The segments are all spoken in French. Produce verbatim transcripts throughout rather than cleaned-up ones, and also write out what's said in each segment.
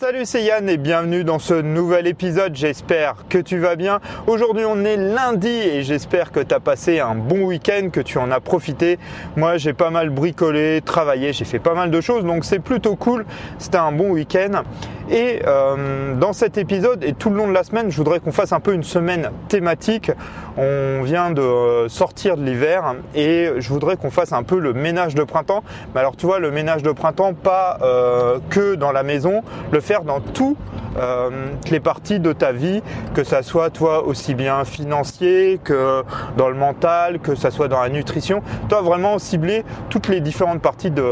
Salut, c'est Yann et bienvenue dans ce nouvel épisode, j'espère que tu vas bien. Aujourd'hui on est lundi et j'espère que tu as passé un bon week-end, que tu en as profité. Moi j'ai pas mal bricolé, travaillé, j'ai fait pas mal de choses donc c'est plutôt cool, c'était un bon week-end. Et euh, dans cet épisode et tout le long de la semaine, je voudrais qu'on fasse un peu une semaine thématique. On vient de sortir de l'hiver et je voudrais qu'on fasse un peu le ménage de printemps. Mais alors tu vois, le ménage de printemps, pas euh, que dans la maison, le faire dans tout Euh, les parties de ta vie, que ça soit toi aussi bien financier que dans le mental, que ça soit dans la nutrition, toi vraiment cibler toutes les différentes parties de,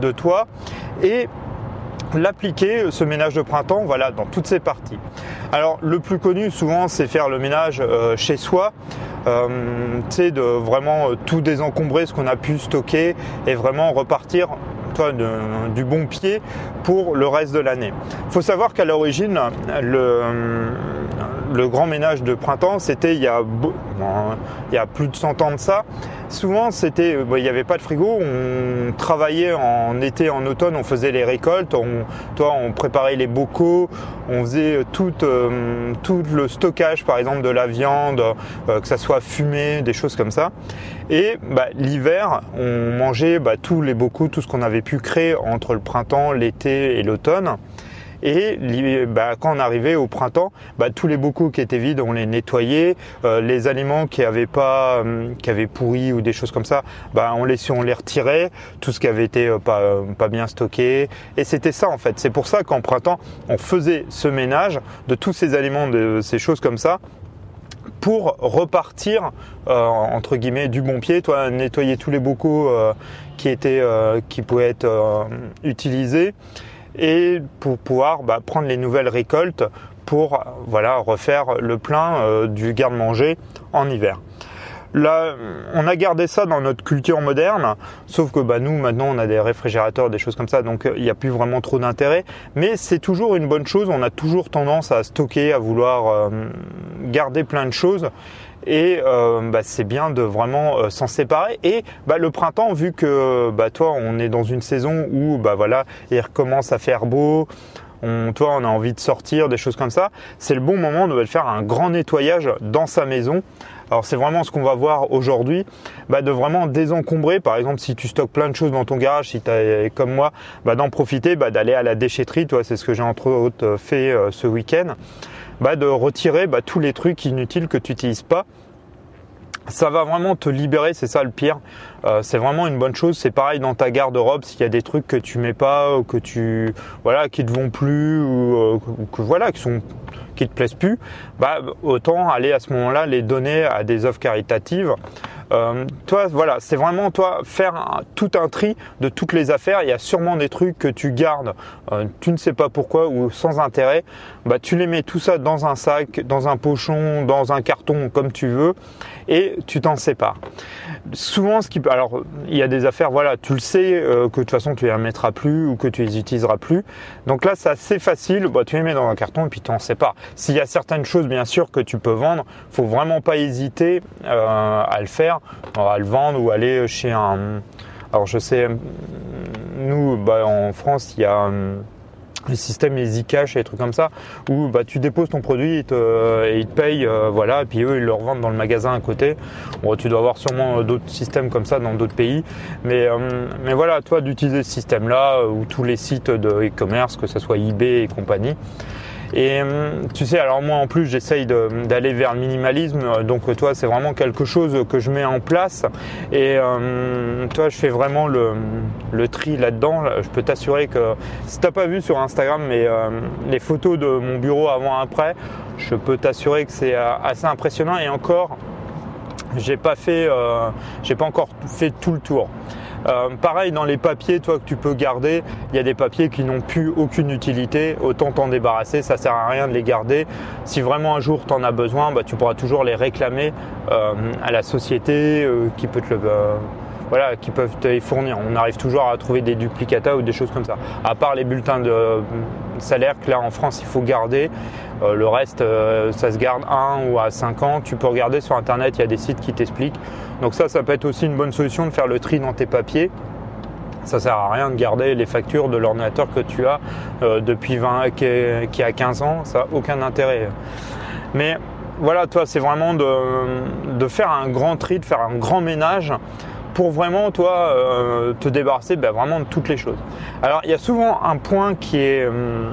de toi et l'appliquer, ce ménage de printemps, voilà, dans toutes ces parties. Alors le plus connu souvent c'est faire le ménage euh, chez soi, euh, tu sais, de vraiment euh, tout désencombrer, ce qu'on a pu stocker et vraiment repartir toi, de, du bon pied pour le reste de l'année. Il faut savoir qu'à l'origine, le, le grand ménage de printemps, c'était il y a, bon, il y a plus de cent ans de ça. Souvent, c'était, bon, il n'y avait pas de frigo, on travaillait en été, en automne, on faisait les récoltes, on, toi, on préparait les bocaux, on faisait tout, euh, tout le stockage, par exemple, de la viande, euh, que ça soit fumé, des choses comme ça. Et bah, l'hiver, on mangeait bah, tous les bocaux, tout ce qu'on avait pu créer entre le printemps, l'été et l'automne. Et bah, quand on arrivait au printemps, bah, tous les bocaux qui étaient vides, on les nettoyait. Euh, les aliments qui avaient pas, euh, qui avaient pourri ou des choses comme ça, bah, on les on les retirait. Tout ce qui avait été euh, pas euh, pas bien stocké. Et c'était ça en fait. C'est pour ça qu'en printemps, on faisait ce ménage de tous ces aliments, de ces choses comme ça, pour repartir euh, entre guillemets du bon pied. Toi, nettoyer tous les bocaux euh, qui étaient, euh, qui pouvaient être euh, utilisés. Et pour pouvoir bah, prendre les nouvelles récoltes pour voilà, refaire le plein euh, du garde-manger en hiver. Là, on a gardé ça dans notre culture moderne, sauf que bah, nous, maintenant, on a des réfrigérateurs, des choses comme ça, donc il n'y a plus vraiment trop d'intérêt. Mais c'est toujours une bonne chose, on a toujours tendance à stocker, à vouloir euh, garder plein de choses. Et euh, bah, c'est bien de vraiment euh, s'en séparer. Et bah, le printemps, vu que bah, toi, on est dans une saison où bah, voilà, il recommence à faire beau, on, toi, on a envie de sortir, des choses comme ça, c'est le bon moment de faire un grand nettoyage dans sa maison. Alors c'est vraiment ce qu'on va voir aujourd'hui, bah de vraiment désencombrer. Par exemple, si tu stockes plein de choses dans ton garage, si tu es comme moi, bah d'en profiter, bah d'aller à la déchetterie. Toi, c'est ce que j'ai entre autres fait euh, ce week-end. Bah de retirer bah, tous les trucs inutiles que tu n'utilises pas. Ça va vraiment te libérer, c'est ça le pire. Euh, c'est vraiment une bonne chose. C'est pareil dans ta garde-robe, s'il y a des trucs que tu mets pas, ou que tu voilà, qui te vont plus, ou, ou que voilà, qui sont qui te plaisent plus, bah autant aller à ce moment-là les donner à des œuvres caritatives. Euh, toi, voilà, c'est vraiment toi faire un, tout un tri de toutes les affaires. Il y a sûrement des trucs que tu gardes, euh, tu ne sais pas pourquoi ou sans intérêt. Bah, tu les mets tout ça dans un sac, dans un pochon, dans un carton, comme tu veux, et tu t'en sépares. Souvent, ce qui, alors, il y a des affaires, voilà, tu le sais euh, que de toute façon tu les remettras plus ou que tu les utiliseras plus. Donc là, c'est assez facile. Bah, tu les mets dans un carton et puis tu en sépares. S'il y a certaines choses, bien sûr, que tu peux vendre, faut vraiment pas hésiter euh, à le faire. Alors, à le vendre ou aller chez un... Alors je sais, nous bah, en France il y a um, le système Easy Cash et des trucs comme ça où bah, tu déposes ton produit et, te, et ils te payent, euh, voilà, et puis eux ils le revendent dans le magasin à côté. Bon, tu dois avoir sûrement d'autres systèmes comme ça dans d'autres pays, mais, euh, mais voilà, toi d'utiliser ce système là ou tous les sites de e-commerce, que ce soit eBay et compagnie. Et tu sais, alors moi en plus j'essaye de, d'aller vers le minimalisme, donc toi c'est vraiment quelque chose que je mets en place et euh, toi je fais vraiment le, le tri là-dedans. Je peux t'assurer que si t'as pas vu sur Instagram mais, euh, les photos de mon bureau avant-après, je peux t'assurer que c'est assez impressionnant et encore j'ai pas fait, euh, j'ai pas encore fait tout le tour. Euh, pareil dans les papiers, toi que tu peux garder, il y a des papiers qui n'ont plus aucune utilité, autant t'en débarrasser, ça sert à rien de les garder. Si vraiment un jour t'en as besoin, bah, tu pourras toujours les réclamer euh, à la société euh, qui peut te le, euh, voilà, qui peuvent te les fournir. On arrive toujours à trouver des duplicata ou des choses comme ça. À part les bulletins de salaire que là en France il faut garder, euh, le reste euh, ça se garde un ou à cinq ans. Tu peux regarder sur internet, il y a des sites qui t'expliquent. Donc ça, ça peut être aussi une bonne solution de faire le tri dans tes papiers. Ça sert à rien de garder les factures de l'ordinateur que tu as euh, depuis vingt, qui, est, qui a quinze ans, ça n'a aucun intérêt. Mais voilà, toi, c'est vraiment de, de faire un grand tri, de faire un grand ménage pour vraiment, toi, euh, te débarrasser ben, vraiment de toutes les choses. Alors, il y a souvent un point qui est... Hum,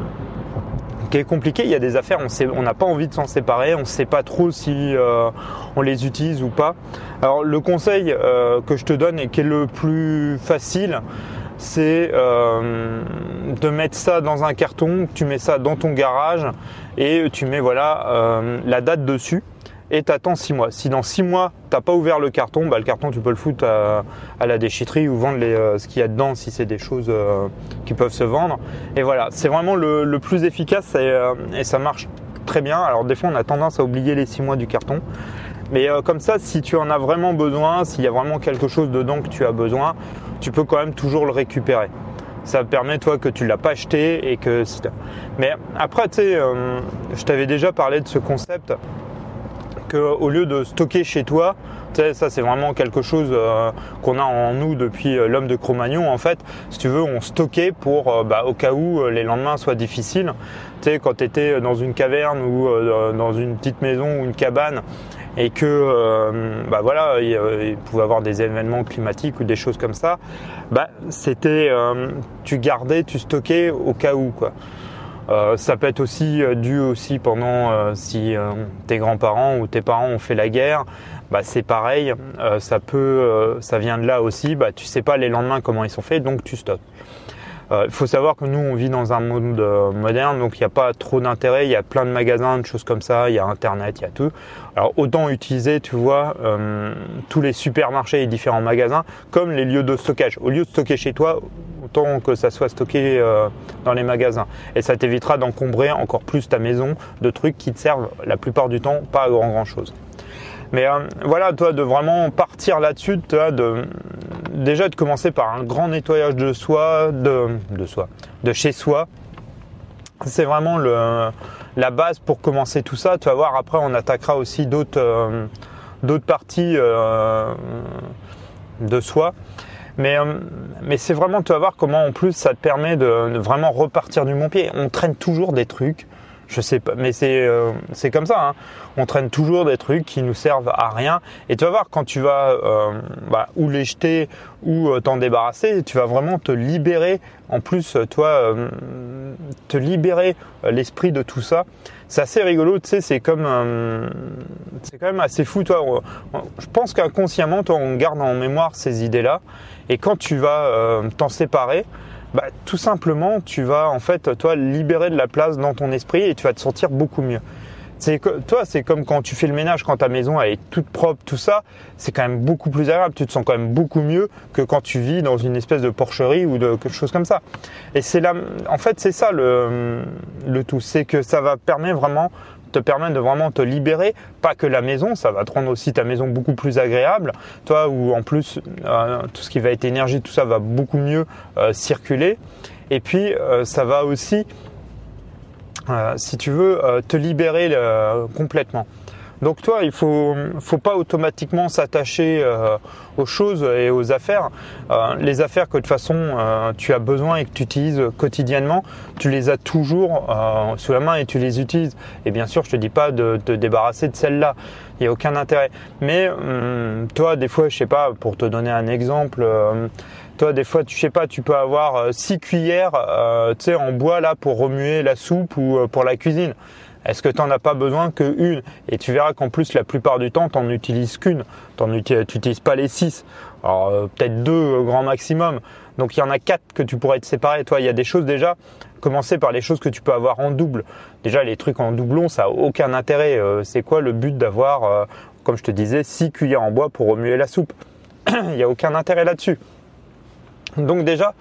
qui est compliqué, il y a des affaires, on n'a pas envie de s'en séparer, on ne sait pas trop si euh, on les utilise ou pas. Alors le conseil euh, que je te donne et qui est le plus facile, c'est euh, de mettre ça dans un carton, tu mets ça dans ton garage et tu mets voilà euh, la date dessus et tu attends six mois. Si dans six mois, tu n'as pas ouvert le carton, bah, le carton tu peux le foutre à, à la déchetterie ou vendre les, euh, ce qu'il y a dedans si c'est des choses euh, qui peuvent se vendre. Et voilà, c'est vraiment le, le plus efficace et, euh, et ça marche très bien. Alors des fois, on a tendance à oublier les six mois du carton. Mais euh, comme ça, si tu en as vraiment besoin, s'il y a vraiment quelque chose dedans que tu as besoin, tu peux quand même toujours le récupérer. Ça permet toi que tu ne l'as pas acheté et que… Mais après, tu sais, euh, je t'avais déjà parlé de ce concept qu'au lieu de stocker chez toi, tu sais, ça c'est vraiment quelque chose euh, qu'on a en nous depuis euh, l'homme de Cro-Magnon en fait, si tu veux on stockait pour euh, bah, au cas où euh, les lendemains soient difficiles, tu sais, quand tu étais dans une caverne ou euh, dans une petite maison ou une cabane et que euh, bah, voilà, il, il pouvait y avoir des événements climatiques ou des choses comme ça, bah, c'était, euh, tu gardais, tu stockais au cas où quoi. Euh, ça peut être aussi euh, dû aussi pendant euh, si euh, tes grands-parents ou tes parents ont fait la guerre, bah c'est pareil, euh, ça peut, euh, ça vient de là aussi. Bah tu sais pas les lendemains comment ils sont faits, donc tu stockes. Il euh, faut savoir que nous on vit dans un monde euh, moderne, donc il n'y a pas trop d'intérêt. Il y a plein de magasins, de choses comme ça, il y a Internet, il y a tout. Alors autant utiliser, tu vois, euh, tous les supermarchés et différents magasins comme les lieux de stockage. Au lieu de stocker chez toi, autant que ça soit stocké euh, dans les magasins. Et ça t'évitera d'encombrer encore plus ta maison de trucs qui te servent la plupart du temps pas à grand grand chose. Mais euh, voilà, toi, de vraiment partir là-dessus, toi, de, déjà de commencer par un grand nettoyage de soi, de, de soi, de chez soi. C'est vraiment le, la base pour commencer tout ça. Tu vas voir, après, on attaquera aussi d'autres, euh, d'autres parties euh, de soi. Mais, mais c'est vraiment, tu vas voir comment en plus ça te permet de, de vraiment repartir du bon pied. On traîne toujours des trucs, je sais pas, mais c'est euh, c'est comme ça, hein. On traîne toujours des trucs qui nous servent à rien. Et tu vas voir quand tu vas euh, bah, ou les jeter ou euh, t'en débarrasser, tu vas vraiment te libérer. En plus, toi, euh, te libérer euh, l'esprit de tout ça. C'est assez rigolo, tu sais, c'est comme, euh, c'est quand même assez fou, toi. Je pense qu'inconsciemment, toi, on garde en mémoire ces idées-là. Et quand tu vas euh, t'en séparer, bah, tout simplement, tu vas en fait, toi, libérer de la place dans ton esprit et tu vas te sentir beaucoup mieux. C'est, toi, c'est comme quand tu fais le ménage, quand ta maison elle est toute propre, tout ça, c'est quand même beaucoup plus agréable. Tu te sens quand même beaucoup mieux que quand tu vis dans une espèce de porcherie ou de quelque chose comme ça. Et c'est là, en fait, c'est ça le, le tout, c'est que ça va permettre vraiment, te permettre de vraiment te libérer, pas que la maison, ça va te rendre aussi ta maison beaucoup plus agréable, toi, où en plus euh, tout ce qui va être énergie, tout ça va beaucoup mieux euh, circuler. Et puis euh, ça va aussi Euh, si tu veux euh, te libérer euh, complètement. Donc toi, il faut faut pas automatiquement s'attacher euh, aux choses et aux affaires. Euh, les affaires que de toute façon euh, tu as besoin et que tu utilises quotidiennement, tu les as toujours euh, sous la main et tu les utilises. Et bien sûr, je te dis pas de te débarrasser de celles-là. Il y a aucun intérêt. Mais hum, toi, des fois, je sais pas, pour te donner un exemple. Euh, Toi, des fois, tu sais pas, tu peux avoir six cuillères, euh, tu sais, en bois là pour remuer la soupe ou euh, pour la cuisine. Est-ce que tu n'en as pas besoin qu'une ? Et tu verras qu'en plus, la plupart du temps, tu n'en utilises qu'une. T'en util... Tu n'utilises pas les six. Alors, euh, peut-être deux au grand maximum. Donc, il y en a quatre que tu pourrais te séparer. Toi, il y a des choses déjà. Commencer par les choses que tu peux avoir en double. Déjà, les trucs en doublon, ça n'a aucun intérêt. Euh, c'est quoi le but d'avoir, euh, comme je te disais, six cuillères en bois pour remuer la soupe ? Il n'y a aucun intérêt là-dessus. Donc déjà,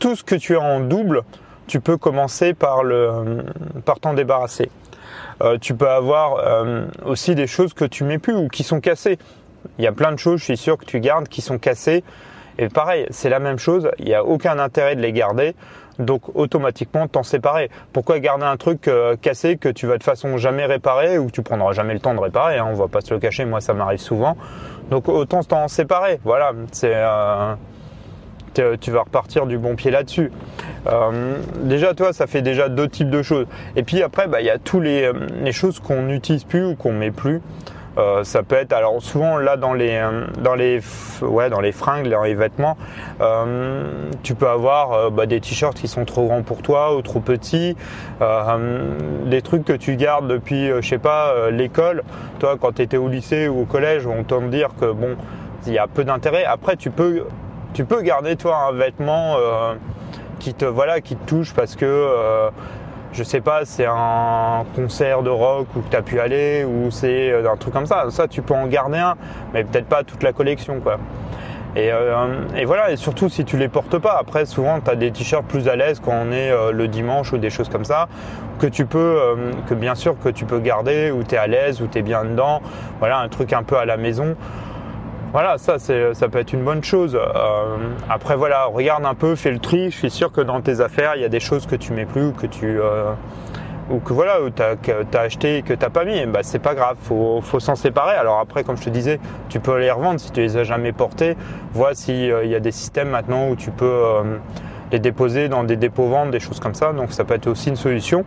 tout ce que tu as en double, tu peux commencer par le, par t'en débarrasser. Euh, tu peux avoir euh, aussi des choses que tu mets plus ou qui sont cassées. Il y a plein de choses, je suis sûr, que tu gardes qui sont cassées. Et pareil, c'est la même chose, il n'y a aucun intérêt de les garder. Donc automatiquement t'en séparer. Pourquoi garder un truc euh, cassé que tu vas de façon jamais réparer ou que tu prendras jamais le temps de réparer, hein, on va pas se le cacher, moi ça m'arrive souvent. Donc autant t'en séparer, voilà, c'est... Euh, tu vas repartir du bon pied là-dessus. Euh, déjà, toi, ça fait déjà deux types de choses. Et puis après, bah, il y a tous les, les choses qu'on n'utilise plus ou qu'on met plus. Euh, ça peut être, alors souvent là dans les, dans les, ouais, dans les fringues, dans les vêtements, euh, tu peux avoir euh, bah, des t-shirts qui sont trop grands pour toi ou trop petits, euh, des trucs que tu gardes depuis, euh, je sais pas, euh, l'école. Toi, quand tu étais au lycée ou au collège, on t'entend dire que bon, il y a peu d'intérêt. Après, tu peux, tu peux garder toi un vêtement euh, qui te, voilà, qui te touche parce que euh, je sais pas, c'est un concert de rock ou que tu as pu aller ou c'est un truc comme ça. Ça, tu peux en garder un, mais peut-être pas toute la collection, quoi. Et, euh, et voilà, et surtout si tu les portes pas. Après, souvent, tu as des t-shirts plus à l'aise quand on est euh, le dimanche ou des choses comme ça que tu peux, euh, que bien sûr que tu peux garder où tu es à l'aise, où tu es bien dedans. Voilà, un truc un peu à la maison. Voilà, ça, c'est, ça peut être une bonne chose. Euh, après, voilà, regarde un peu, fais le tri. Je suis sûr que dans tes affaires, il y a des choses que tu mets plus ou que tu, euh, ou que voilà, ou t'as, que t'as acheté et que t'as pas mis. Et bah, c'est pas grave, faut, faut s'en séparer. Alors après, comme je te disais, tu peux les revendre si tu les as jamais portés. Vois si euh, il y a des systèmes maintenant où tu peux euh, les déposer dans des dépôts-ventes, des choses comme ça. Donc, ça peut être aussi une solution.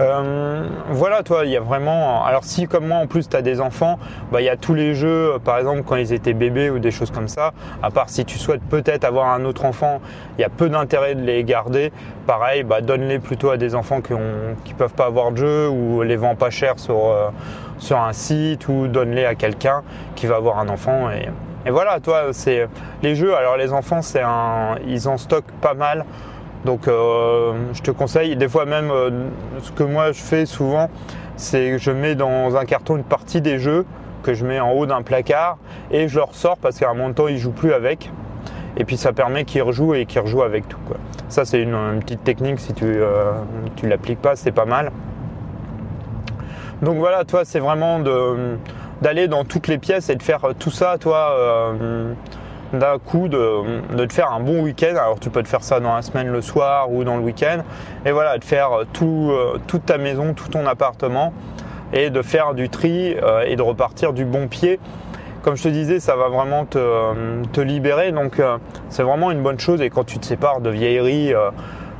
Euh, voilà, toi, il y a vraiment. Alors, si comme moi en plus tu as des enfants, bah, il y a tous les jeux, par exemple, quand ils étaient bébés ou des choses comme ça. À part si tu souhaites peut-être avoir un autre enfant, il y a peu d'intérêt de les garder. Pareil, bah, donne-les plutôt à des enfants qui ont, qui peuvent pas avoir de jeu ou les vends pas cher sur, euh, sur un site ou donne-les à quelqu'un qui va avoir un enfant. Et, et voilà, toi, c'est les jeux. Alors, les enfants, c'est un, ils en stockent pas mal. Donc euh, je te conseille, des fois même euh, ce que moi je fais souvent, c'est que je mets dans un carton une partie des jeux que je mets en haut d'un placard et je leur sors parce qu'à un moment de temps ils jouent plus avec et puis ça permet qu'ils rejouent et qu'ils rejouent avec tout, quoi. Ça c'est une, une petite technique, si tu euh, tu l'appliques pas, c'est pas mal. Donc voilà, toi c'est vraiment de, d'aller dans toutes les pièces et de faire tout ça, toi. Euh, d'un coup de, de te faire un bon week-end. Alors tu peux te faire ça dans la semaine, le soir ou dans le week-end, et voilà, de faire tout, euh, toute ta maison, tout ton appartement et de faire du tri euh, et de repartir du bon pied. Comme je te disais, ça va vraiment te, euh, te libérer, donc euh, c'est vraiment une bonne chose. Et quand tu te sépares de vieilleries, euh,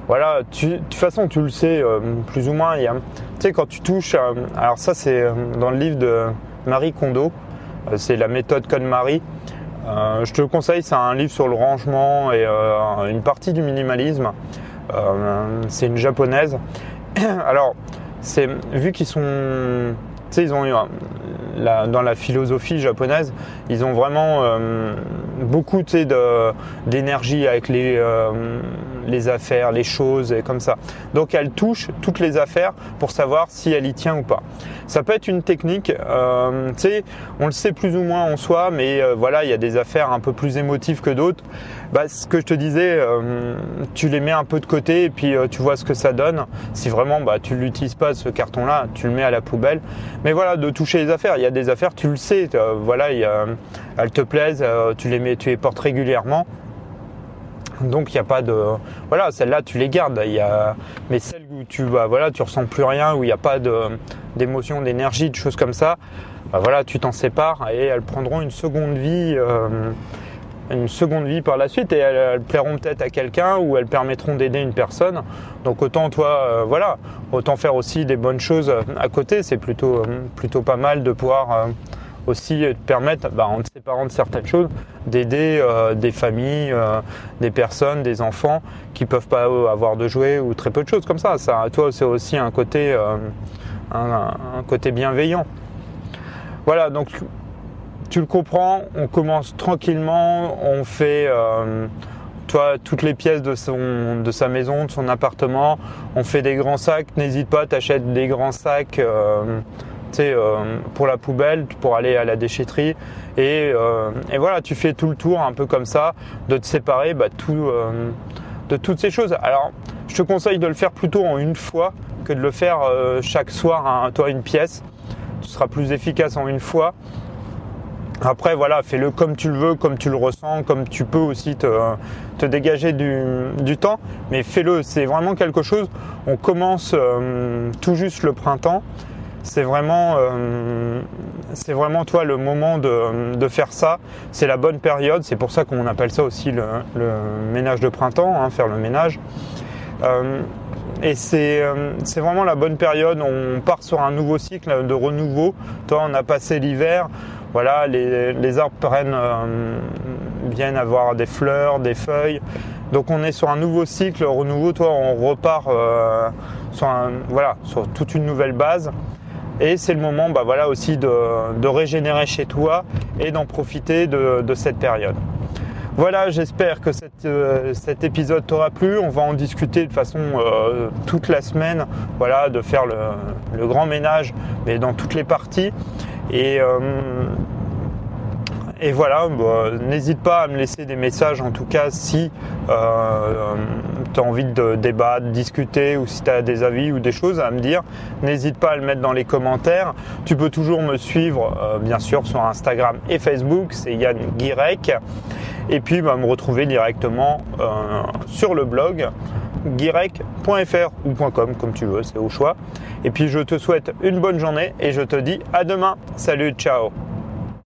voilà, tu, de toute façon tu le sais euh, plus ou moins. Il y a, tu sais, quand tu touches euh, alors ça c'est dans le livre de Marie Kondo, euh, c'est la méthode KonMari. Euh, je te le conseille, c'est un livre sur le rangement et euh, une partie du minimalisme. Euh, c'est une japonaise. Alors, c'est, vu qu'ils sont, tu sais, ils ont eu, la, dans la philosophie japonaise, ils ont vraiment euh, beaucoup, tu sais, de, d'énergie avec les, euh, les affaires, les choses et comme ça. Donc, elle touche toutes les affaires pour savoir si elle y tient ou pas. Ça peut être une technique, euh, tu sais, on le sait plus ou moins en soi, mais euh, voilà, il y a des affaires un peu plus émotives que d'autres. Bah, ce que je te disais, euh, tu les mets un peu de côté et puis euh, tu vois ce que ça donne. Si vraiment, bah, tu l'utilises pas, ce carton-là, tu le mets à la poubelle. Mais voilà, de toucher les affaires, il y a des affaires, tu le sais, euh, voilà, y a, elles te plaisent, euh, tu les mets, tu les portes régulièrement. Donc il n'y a pas de, voilà, celles-là tu les gardes. Il y a, mais celles où tu, bah, voilà, tu ressens plus rien, où il n'y a pas de, d'émotion, d'énergie, de choses comme ça, bah, voilà, tu t'en sépares et elles prendront une seconde vie, euh, une seconde vie par la suite, et elles, elles plairont peut-être à quelqu'un ou elles permettront d'aider une personne. Donc autant toi, euh, voilà, autant faire aussi des bonnes choses à côté. C'est plutôt, euh, plutôt pas mal de pouvoir euh, aussi te permettre, bah, en te séparant de certaines choses, d'aider euh, des familles, euh, des personnes, des enfants qui peuvent pas avoir de jouets ou très peu de choses comme ça. Ça, toi, c'est aussi un côté, euh, un, un côté bienveillant. Voilà, donc tu le comprends, on commence tranquillement, on fait euh, toi, toutes les pièces de, son, de sa maison, de son appartement, on fait des grands sacs. N'hésite pas, t'achètes des grands sacs euh, Euh, pour la poubelle, pour aller à la déchetterie, et, euh, et voilà, tu fais tout le tour un peu comme ça, de te séparer, bah, tout, euh, de toutes ces choses. Alors je te conseille de le faire plutôt en une fois que de le faire euh, chaque soir, hein, toi, une pièce. Tu seras plus efficace en une fois. Après voilà, fais-le comme tu le veux, comme tu le ressens, comme tu peux aussi te, te dégager du, du temps, mais fais-le, c'est vraiment quelque chose. On commence euh, tout juste le printemps. c'est vraiment, euh, c'est vraiment toi le moment de, de faire ça. C'est la bonne période, c'est pour ça qu'on appelle ça aussi le, le ménage de printemps, hein, faire le ménage. Euh, et c'est, euh, c'est vraiment la bonne période, on part sur un nouveau cycle de renouveau. Toi, on a passé l'hiver, voilà, les, les arbres prennent, euh, viennent avoir des fleurs, des feuilles. Donc on est sur un nouveau cycle, renouveau, toi on repart euh, sur, un, voilà, sur toute une nouvelle base. Et c'est le moment bah, voilà, aussi de, de régénérer chez toi et d'en profiter de, de cette période. Voilà, j'espère que cette, euh, cet épisode t'aura plu. On va en discuter de façon euh, toute la semaine, voilà, de faire le, le grand ménage, mais dans toutes les parties. Et... Euh, Et voilà, bah, n'hésite pas à me laisser des messages, en tout cas si euh, tu as envie de débattre, de discuter, ou si tu as des avis ou des choses à me dire, n'hésite pas à le mettre dans les commentaires. Tu peux toujours me suivre, euh, bien sûr, sur Instagram et Facebook, c'est Yann Guirrec. Et puis, bah, me retrouver directement euh, sur le blog guirrec point f r ou .com, comme tu veux, c'est au choix. Et puis, je te souhaite une bonne journée et je te dis à demain. Salut, ciao!